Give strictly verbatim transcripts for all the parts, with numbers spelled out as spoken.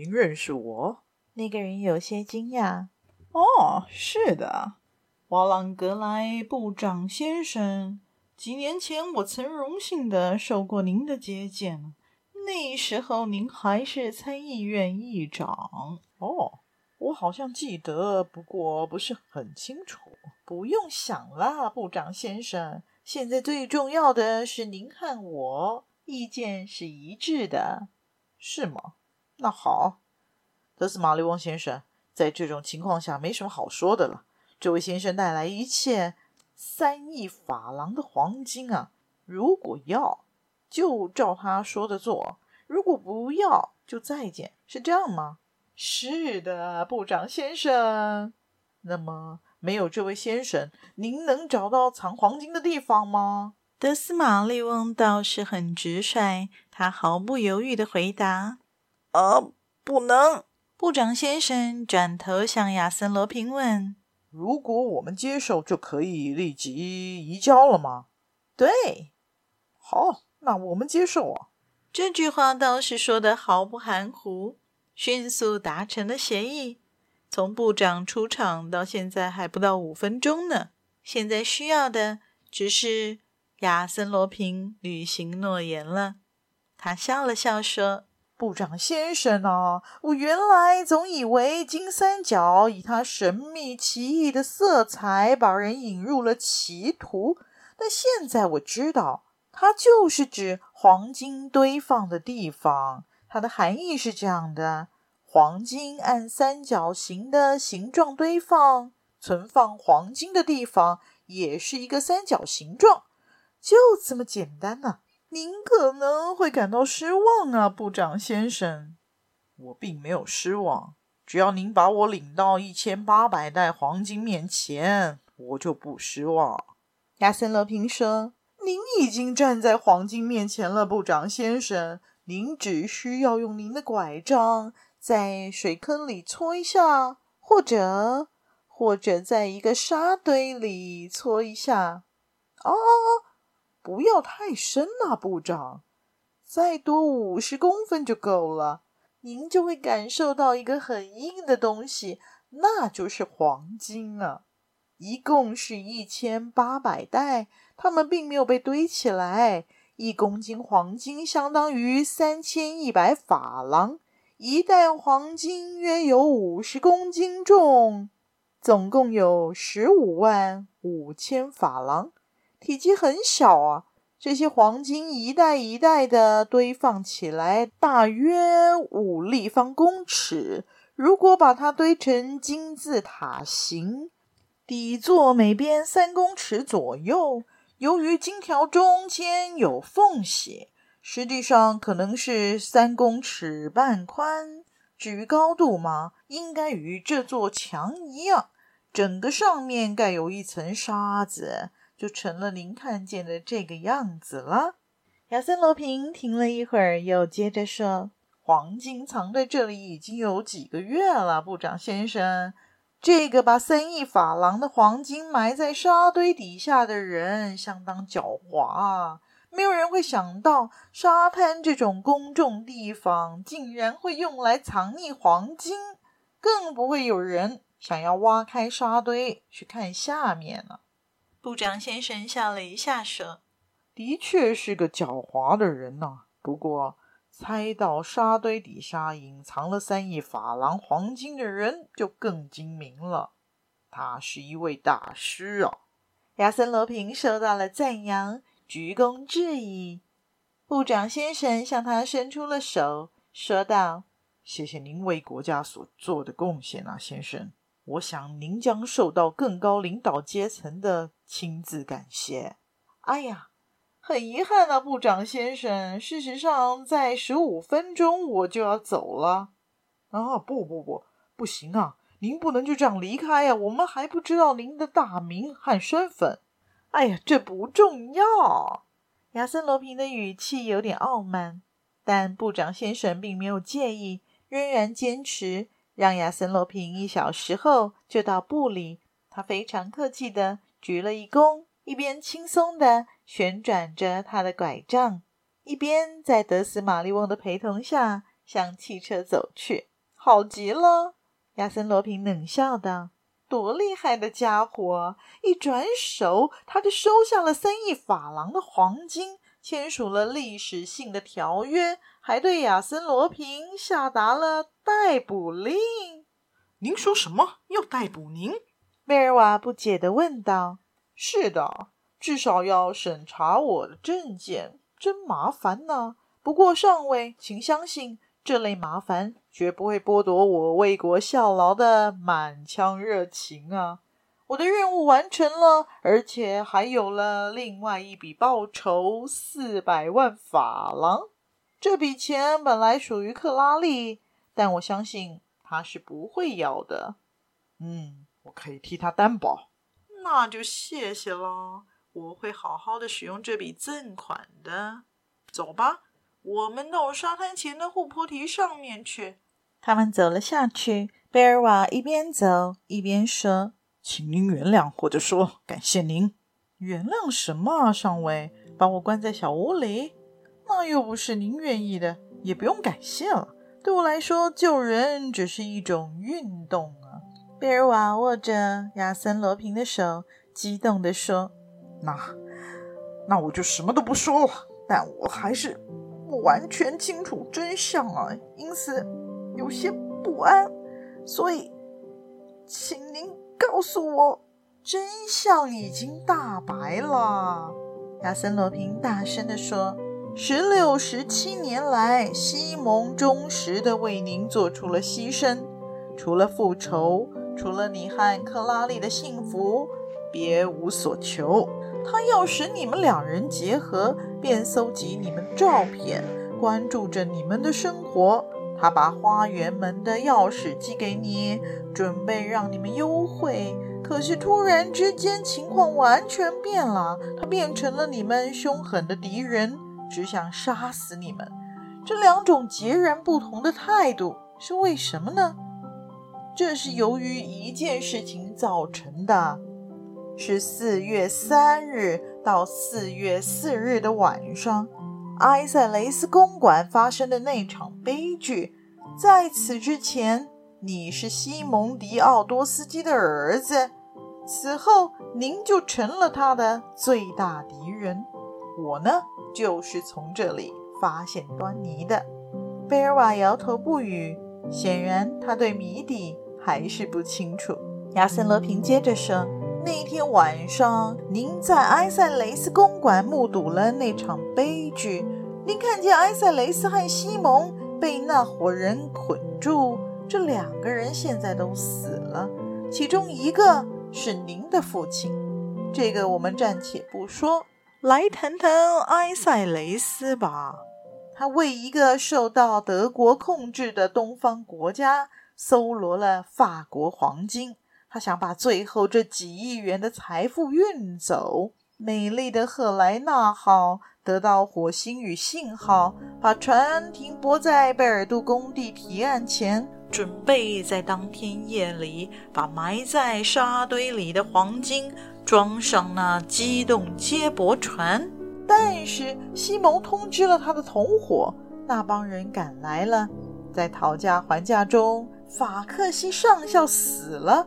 您认识我？那个人有些惊讶。哦，是的，瓦朗格莱部长先生，几年前我曾荣幸地受过您的接见，那时候您还是参议院议长。哦，我好像记得，不过不是很清楚。不用想啦，部长先生，现在最重要的是您和我意见是一致的。是吗？那好，德斯马利翁先生，在这种情况下没什么好说的了。这位先生带来一切三亿法郎的黄金啊，如果要，就照他说的做；如果不要，就再见。是这样吗？是的，部长先生。那么，没有这位先生，您能找到藏黄金的地方吗？德斯马利翁倒是很直率，他毫不犹豫地回答。呃，不能。部长先生转头向亚森罗平问，如果我们接受就可以立即移交了吗？对。好，那我们接受啊。这句话倒是说得毫不含糊，迅速达成了协议。从部长出场到现在还不到五分钟呢，现在需要的只是亚森罗平履行诺言了。他笑了笑说，部长先生啊，我原来总以为金三角以它神秘奇异的色彩把人引入了歧途，但现在我知道，它就是指黄金堆放的地方。它的含义是这样的：黄金按三角形的形状堆放，存放黄金的地方也是一个三角形状，就这么简单呢、啊。您可能会感到失望啊，部长先生。我并没有失望，只要您把我领到一千八百袋黄金面前，我就不失望。亚森罗平说，您已经站在黄金面前了，部长先生，您只需要用您的拐杖在水坑里搓一下，或者或者在一个沙堆里搓一下。哦，不要太深了、啊，部长，再多五十公分就够了。您就会感受到一个很硬的东西，那就是黄金啊！一共是一千八百袋，它们并没有被堆起来。一公斤黄金相当于三千一百法郎，一袋黄金约有五十公斤重，总共有十五万五千法郎。体积很小啊，这些黄金一袋一袋的堆放起来，大约五立方公尺。如果把它堆成金字塔形，底座每边三公尺左右。由于金条中间有缝隙，实际上可能是三公尺半宽。至于高度嘛，应该与这座墙一样，整个上面盖有一层沙子。就成了您看见的这个样子了。亚森罗平停了一会儿，又接着说，黄金藏在这里已经有几个月了，部长先生。这个把三亿法郎的黄金埋在沙堆底下的人相当狡猾，没有人会想到沙滩这种公众地方竟然会用来藏匿黄金，更不会有人想要挖开沙堆去看下面了。部长先生笑了一下说，的确是个狡猾的人啊，不过猜到沙堆底下隐藏了三亿法郎黄金的人就更精明了，他是一位大师啊。亚森罗平受到了赞扬，鞠躬致意。部长先生向他伸出了手说道，谢谢您为国家所做的贡献啊，先生，我想您将受到更高领导阶层的亲自感谢。哎呀，很遗憾啊，部长先生，事实上在十五分钟我就要走了。啊，不不不，不行啊，您不能就这样离开啊，我们还不知道您的大名和身份。哎呀，这不重要。亚森罗平的语气有点傲慢，但部长先生并没有介意，仍然坚持让亚森罗平一小时后就到部里。他非常客气地鞠了一躬，一边轻松地旋转着他的拐杖，一边在德斯玛丽翁的陪同下向汽车走去。好极了，亚森罗平冷笑道，多厉害的家伙，一转手他就收下了三亿法郎的黄金，签署了历史性的条约，还对亚森罗平下达了逮捕令。您说什么？要逮捕您？贝尔瓦不解地问道。是的，至少要审查我的证件，真麻烦呢、啊。不过上尉，请相信，这类麻烦绝不会剥夺我为国效劳的满腔热情啊！我的任务完成了，而且还有了另外一笔报酬，四百万法郎。这笔钱本来属于克拉利，但我相信他是不会要的。嗯，我可以替他担保。那就谢谢了。我会好好的使用这笔赠款的。走吧，我们到沙滩前的护坡堤上面去。他们走了下去，贝尔瓦一边走一边说，请您原谅，或者说感谢您。原谅什么啊，上尉，把我关在小屋里？那又不是您愿意的，也不用感谢了。对我来说，救人只是一种运动啊。贝尔瓦握着亚森罗平的手，激动地说，那那我就什么都不说了，但我还是不完全清楚真相啊，因此有些不安，所以请您告诉我，真相已经大白了。亚森罗平大声地说，十六十七年来，西蒙忠实地为您做出了牺牲，除了复仇，除了你和克拉丽的幸福，别无所求。他要使你们两人结合，便搜集你们照片，关注着你们的生活。他把花园门的钥匙寄给你，准备让你们幽会。可是突然之间情况完全变了，他变成了你们凶狠的敌人，只想杀死你们。这两种截然不同的态度是为什么呢？这是由于一件事情造成的。是四月三日到四月四日的晚上，埃塞雷斯公馆发生的那场悲剧。在此之前，你是西蒙迪奥多斯基的儿子，此后您就成了他的最大敌人。我呢，就是从这里发现端倪的。贝尔瓦摇头不语，显然他对谜底还是不清楚。亚森罗平接着说，那天晚上，您在埃塞雷斯公馆目睹了那场悲剧。您看见埃塞雷斯和西蒙被那伙人捆住，这两个人现在都死了，其中一个是您的父亲。这个我们暂且不说，来谈谈埃塞雷斯吧。他为一个受到德国控制的东方国家搜罗了法国黄金。他想把最后这几亿元的财富运走。美丽的赫莱纳号得到火星与信号，把船停泊在贝尔杜工地堤岸前，准备在当天夜里把埋在沙堆里的黄金装上那机动接驳船。但是西蒙通知了他的同伙，那帮人赶来了。在讨价还价中，法克西上校死了，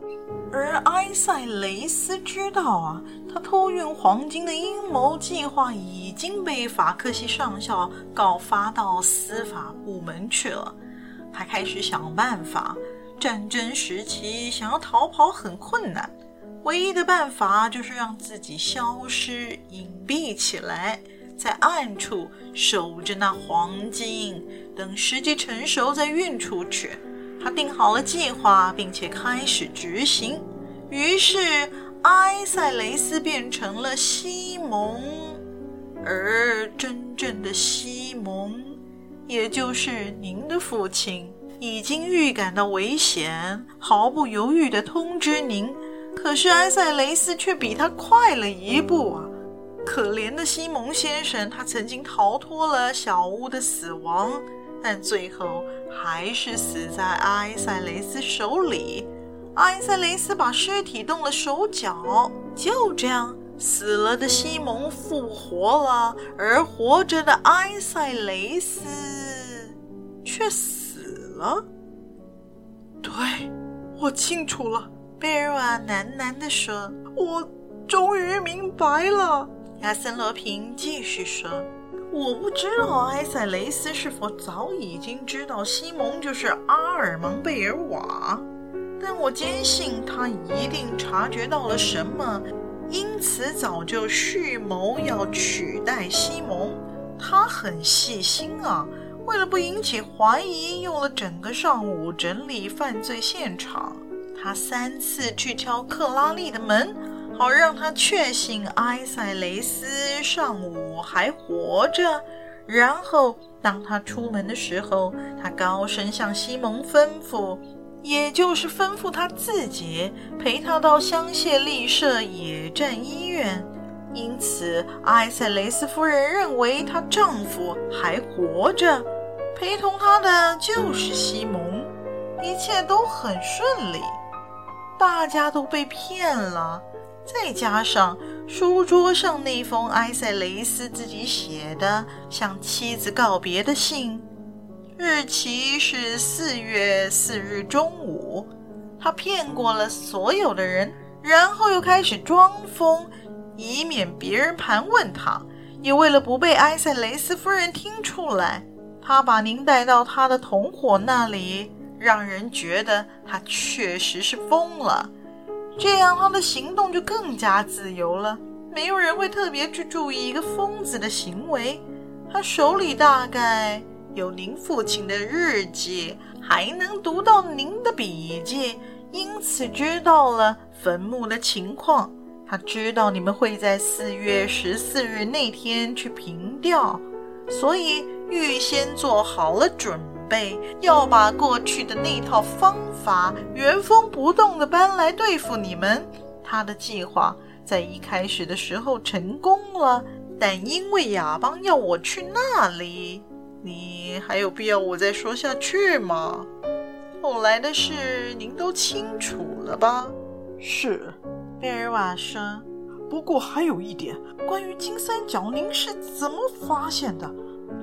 而埃塞雷斯知道啊，他偷运黄金的阴谋计划已经被法克西上校告发到司法部门去了。他开始想办法，战争时期想要逃跑很困难，唯一的办法就是让自己消失，隐蔽起来，在暗处守着那黄金，等时机成熟再运出去。他定好了计划，并且开始执行。于是埃塞雷斯变成了西蒙而真正的西蒙，也就是您的父亲，已经预感到危险，毫不犹豫地通知您。可是埃塞雷斯却比他快了一步啊！可怜的西蒙先生，他曾经逃脱了小屋的死亡，但最后还是死在埃塞雷斯手里。埃塞雷斯把尸体动了手脚，就这样，死了的西蒙复活了，而活着的埃塞雷斯却死了。对，我清楚了，贝尔瓦喃喃地说，我终于明白了。亚森罗平继续说，我不知道埃塞雷斯是否早已经知道西蒙就是阿尔蒙贝尔瓦，但我坚信他一定察觉到了什么，因此早就蓄谋要取代西蒙。他很细心啊，为了不引起怀疑，用了整个上午整理犯罪现场。他三次去敲克拉利的门，好让他确信埃塞雷斯上午还活着。然后当他出门的时候，他高声向西蒙吩咐，也就是吩咐他自己陪他到香榭丽舍野战医院。因此埃塞雷斯夫人认为她丈夫还活着，陪同她的就是西蒙。一切都很顺利，大家都被骗了。再加上书桌上那封埃塞雷斯自己写的向妻子告别的信，日期是四月四日中午，他骗过了所有的人，然后又开始装疯，以免别人盘问他，也为了不被埃塞雷斯夫人听出来，他把您带到他的同伙那里，让人觉得他确实是疯了，这样他的行动就更加自由了，没有人会特别去注意一个疯子的行为。他手里大概有您父亲的日记，还能读到您的笔记，因此知道了坟墓的情况。他知道你们会在四月十四日那天去凭吊，所以预先做好了准备，要把过去的那套方法原封不动地搬来对付你们。他的计划在一开始的时候成功了，但因为亚邦要我去那里，你还有必要我再说下去吗？后来的事您都清楚了吧？是，贝尔瓦说。不过还有一点，关于金三角您是怎么发现的？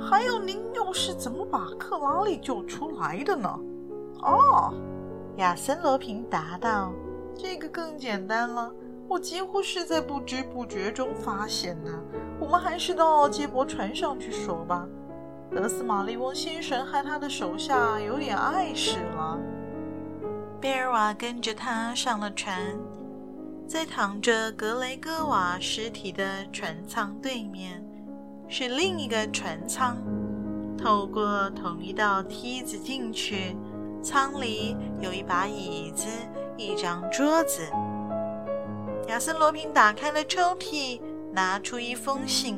还有您又是怎么把克拉利救出来的呢？哦，亚森罗平答道，这个更简单了，我几乎是在不知不觉中发现的。我们还是到接驳船上去说吧。德斯玛丽翁先生和他的手下有点碍事了。贝尔瓦跟着他上了船，在躺着格雷戈瓦尸体的船舱对面是另一个船舱，透过同一道梯子进去，舱里有一把椅子，一张桌子。亚森罗平打开了抽屉，拿出一封信。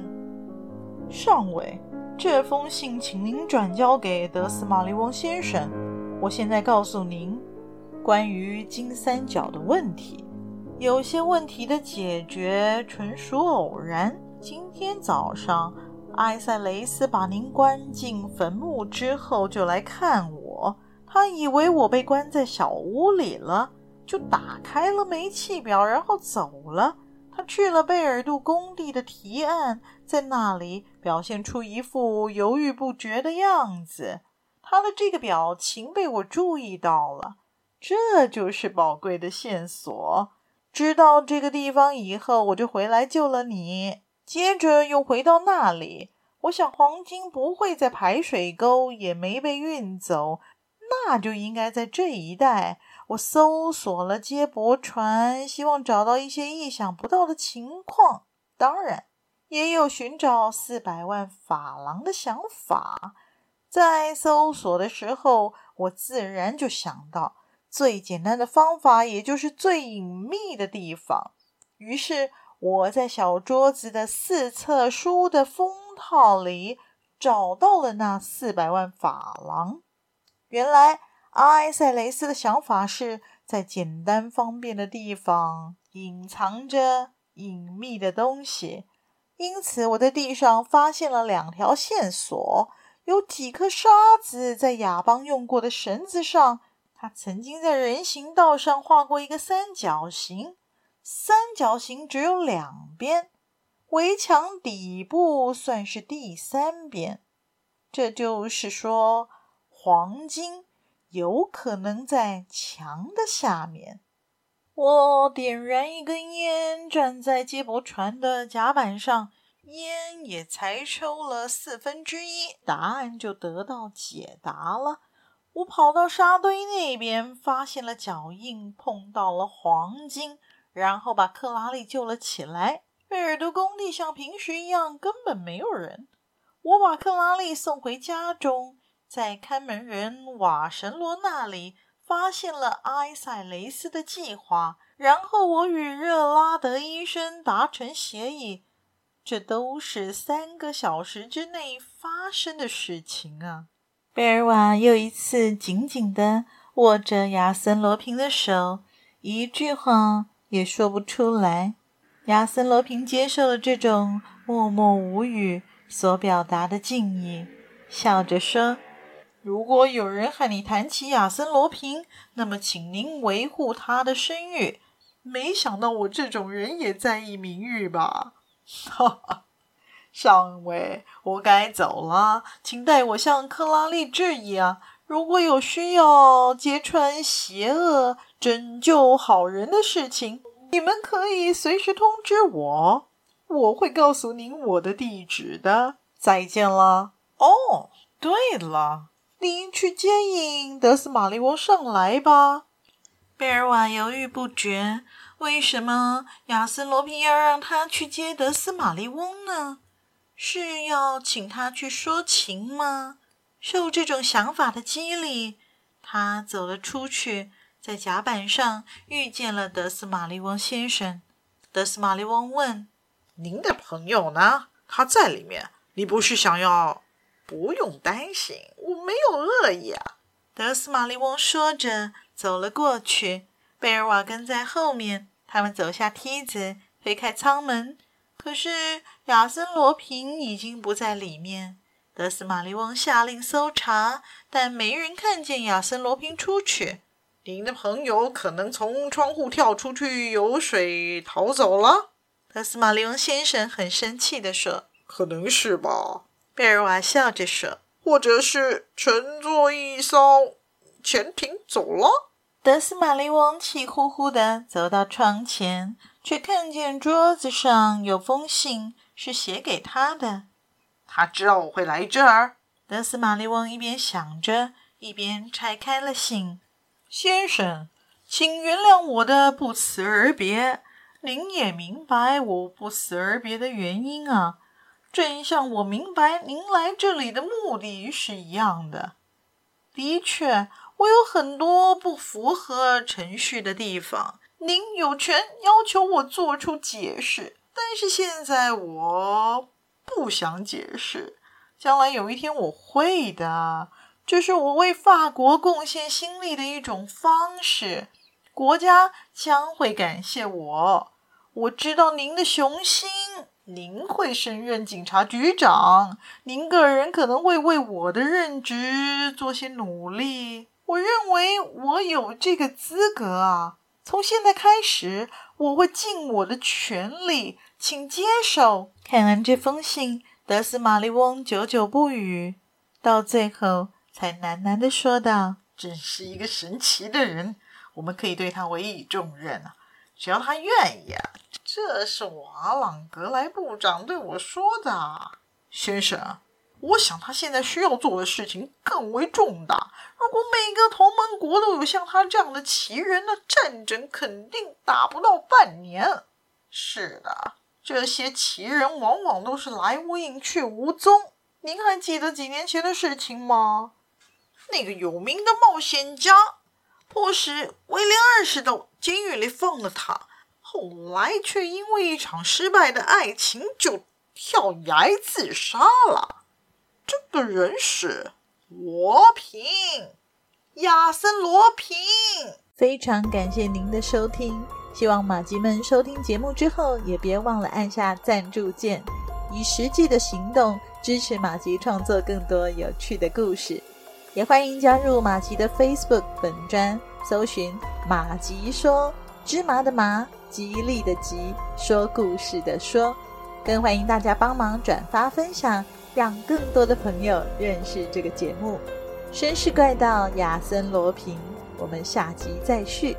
上尉，这封信请您转交给德斯玛丽翁先生。我现在告诉您关于金三角的问题，有些问题的解决纯属偶然。今天早上埃塞雷斯把您关进坟墓之后就来看我，他以为我被关在小屋里了，就打开了煤气表然后走了。他去了贝尔杜工地的提案，在那里表现出一副犹豫不决的样子，他的这个表情被我注意到了，这就是宝贵的线索。知道这个地方以后，我就回来救了你，接着又回到那里。我想黄金不会在排水沟，也没被运走，那就应该在这一带。我搜索了接驳船，希望找到一些意想不到的情况，当然也有寻找四百万法郎的想法。在搜索的时候，我自然就想到最简单的方法，也就是最隐秘的地方。于是我在小桌子的四侧书的封套里找到了那四百万法郎。原来埃塞雷斯的想法是，在简单方便的地方隐藏着隐秘的东西，因此我在地上发现了两条线索，有几颗沙子在亚邦用过的绳子上，他曾经在人行道上画过一个三角形，三角形只有两边，围墙底部算是第三边，这就是说黄金有可能在墙的下面。我点燃一根烟，站在接驳船的甲板上，烟也才抽了四分之一，答案就得到解答了。我跑到沙堆那边，发现了脚印，碰到了黄金，然后把克拉丽救了起来。贝尔德工地像平时一样根本没有人，我把克拉丽送回家中，在看门人瓦神罗那里发现了埃塞雷斯的计划，然后我与热拉德医生达成协议。这都是三个小时之内发生的事情啊。贝尔瓦又一次紧紧地握着亚森罗平的手，一句话也说不出来。亚森罗平接受了这种默默无语所表达的敬意，笑着说，如果有人和你谈起亚森罗平，那么请您维护他的声誉。没想到我这种人也在意名誉吧。哈哈，上尉，我该走了，请代我向克拉丽致意啊！如果有需要揭穿邪恶、拯救好人的事情，你们可以随时通知我，我会告诉您我的地址的。再见了。哦，对了，您去接应德斯玛丽翁上来吧。贝尔瓦犹豫不决，为什么亚森罗平要让他去接德斯玛丽翁呢？是要请他去说情吗？受这种想法的激励，他走了出去，在甲板上遇见了德斯玛丽翁先生。德斯玛丽翁问，您的朋友呢？他在里面，你不是想要……不用担心，我没有恶意啊。德斯玛丽翁说着走了过去，贝尔瓦跟在后面。他们走下梯子，推开舱门，可是亚森罗平已经不在里面。德斯玛丽翁下令搜查，但没人看见亚森罗平出去。您的朋友可能从窗户跳出去游水逃走了？德斯玛丽翁先生很生气地说，可能是吧。贝尔瓦笑着说，或者是乘坐一艘潜艇走了。德斯玛丽翁气呼呼地走到窗前，却看见桌子上有封信，是写给他的。他知道我会来这儿。德斯玛丽翁一边想着，一边拆开了信。先生，请原谅我的不辞而别，您也明白我不辞而别的原因啊，正像我明白您来这里的目的是一样的。的确，我有很多不符合程序的地方，您有权要求我做出解释，但是现在我不想解释，将来有一天我会的。这是我为法国贡献心力的一种方式，国家将会感谢我。我知道您的雄心，您会升任警察局长，您个人可能会为我的任职做些努力。我认为我有这个资格啊！从现在开始，我会尽我的全力，请接受。看完这封信，德斯玛丽翁久久不语，到最后才喃喃地说道：“真是一个神奇的人，我们可以对他委以重任啊！只要他愿意啊！这是瓦朗格莱部长对我说的。先生，我想他现在需要做的事情更为重大。如果每个同盟国都有像他这样的奇人，那战争肯定打不到半年。是的，这些奇人往往都是来无影去无踪。您还记得几年前的事情吗？那个有名的冒险家迫使威廉二世到监狱里放了他，后来却因为一场失败的爱情就跳崖自杀了。这个人是罗平，亚森罗平。非常感谢您的收听，希望马吉们收听节目之后也别忘了按下赞助键，以实际的行动支持马吉创作更多有趣的故事。也欢迎加入马吉的 Facebook 本专，搜寻马吉说，芝麻的麻，吉利的吉，说故事的说。更欢迎大家帮忙转发分享，让更多的朋友认识这个节目。绅士怪盗亚森罗平，我们下集再续。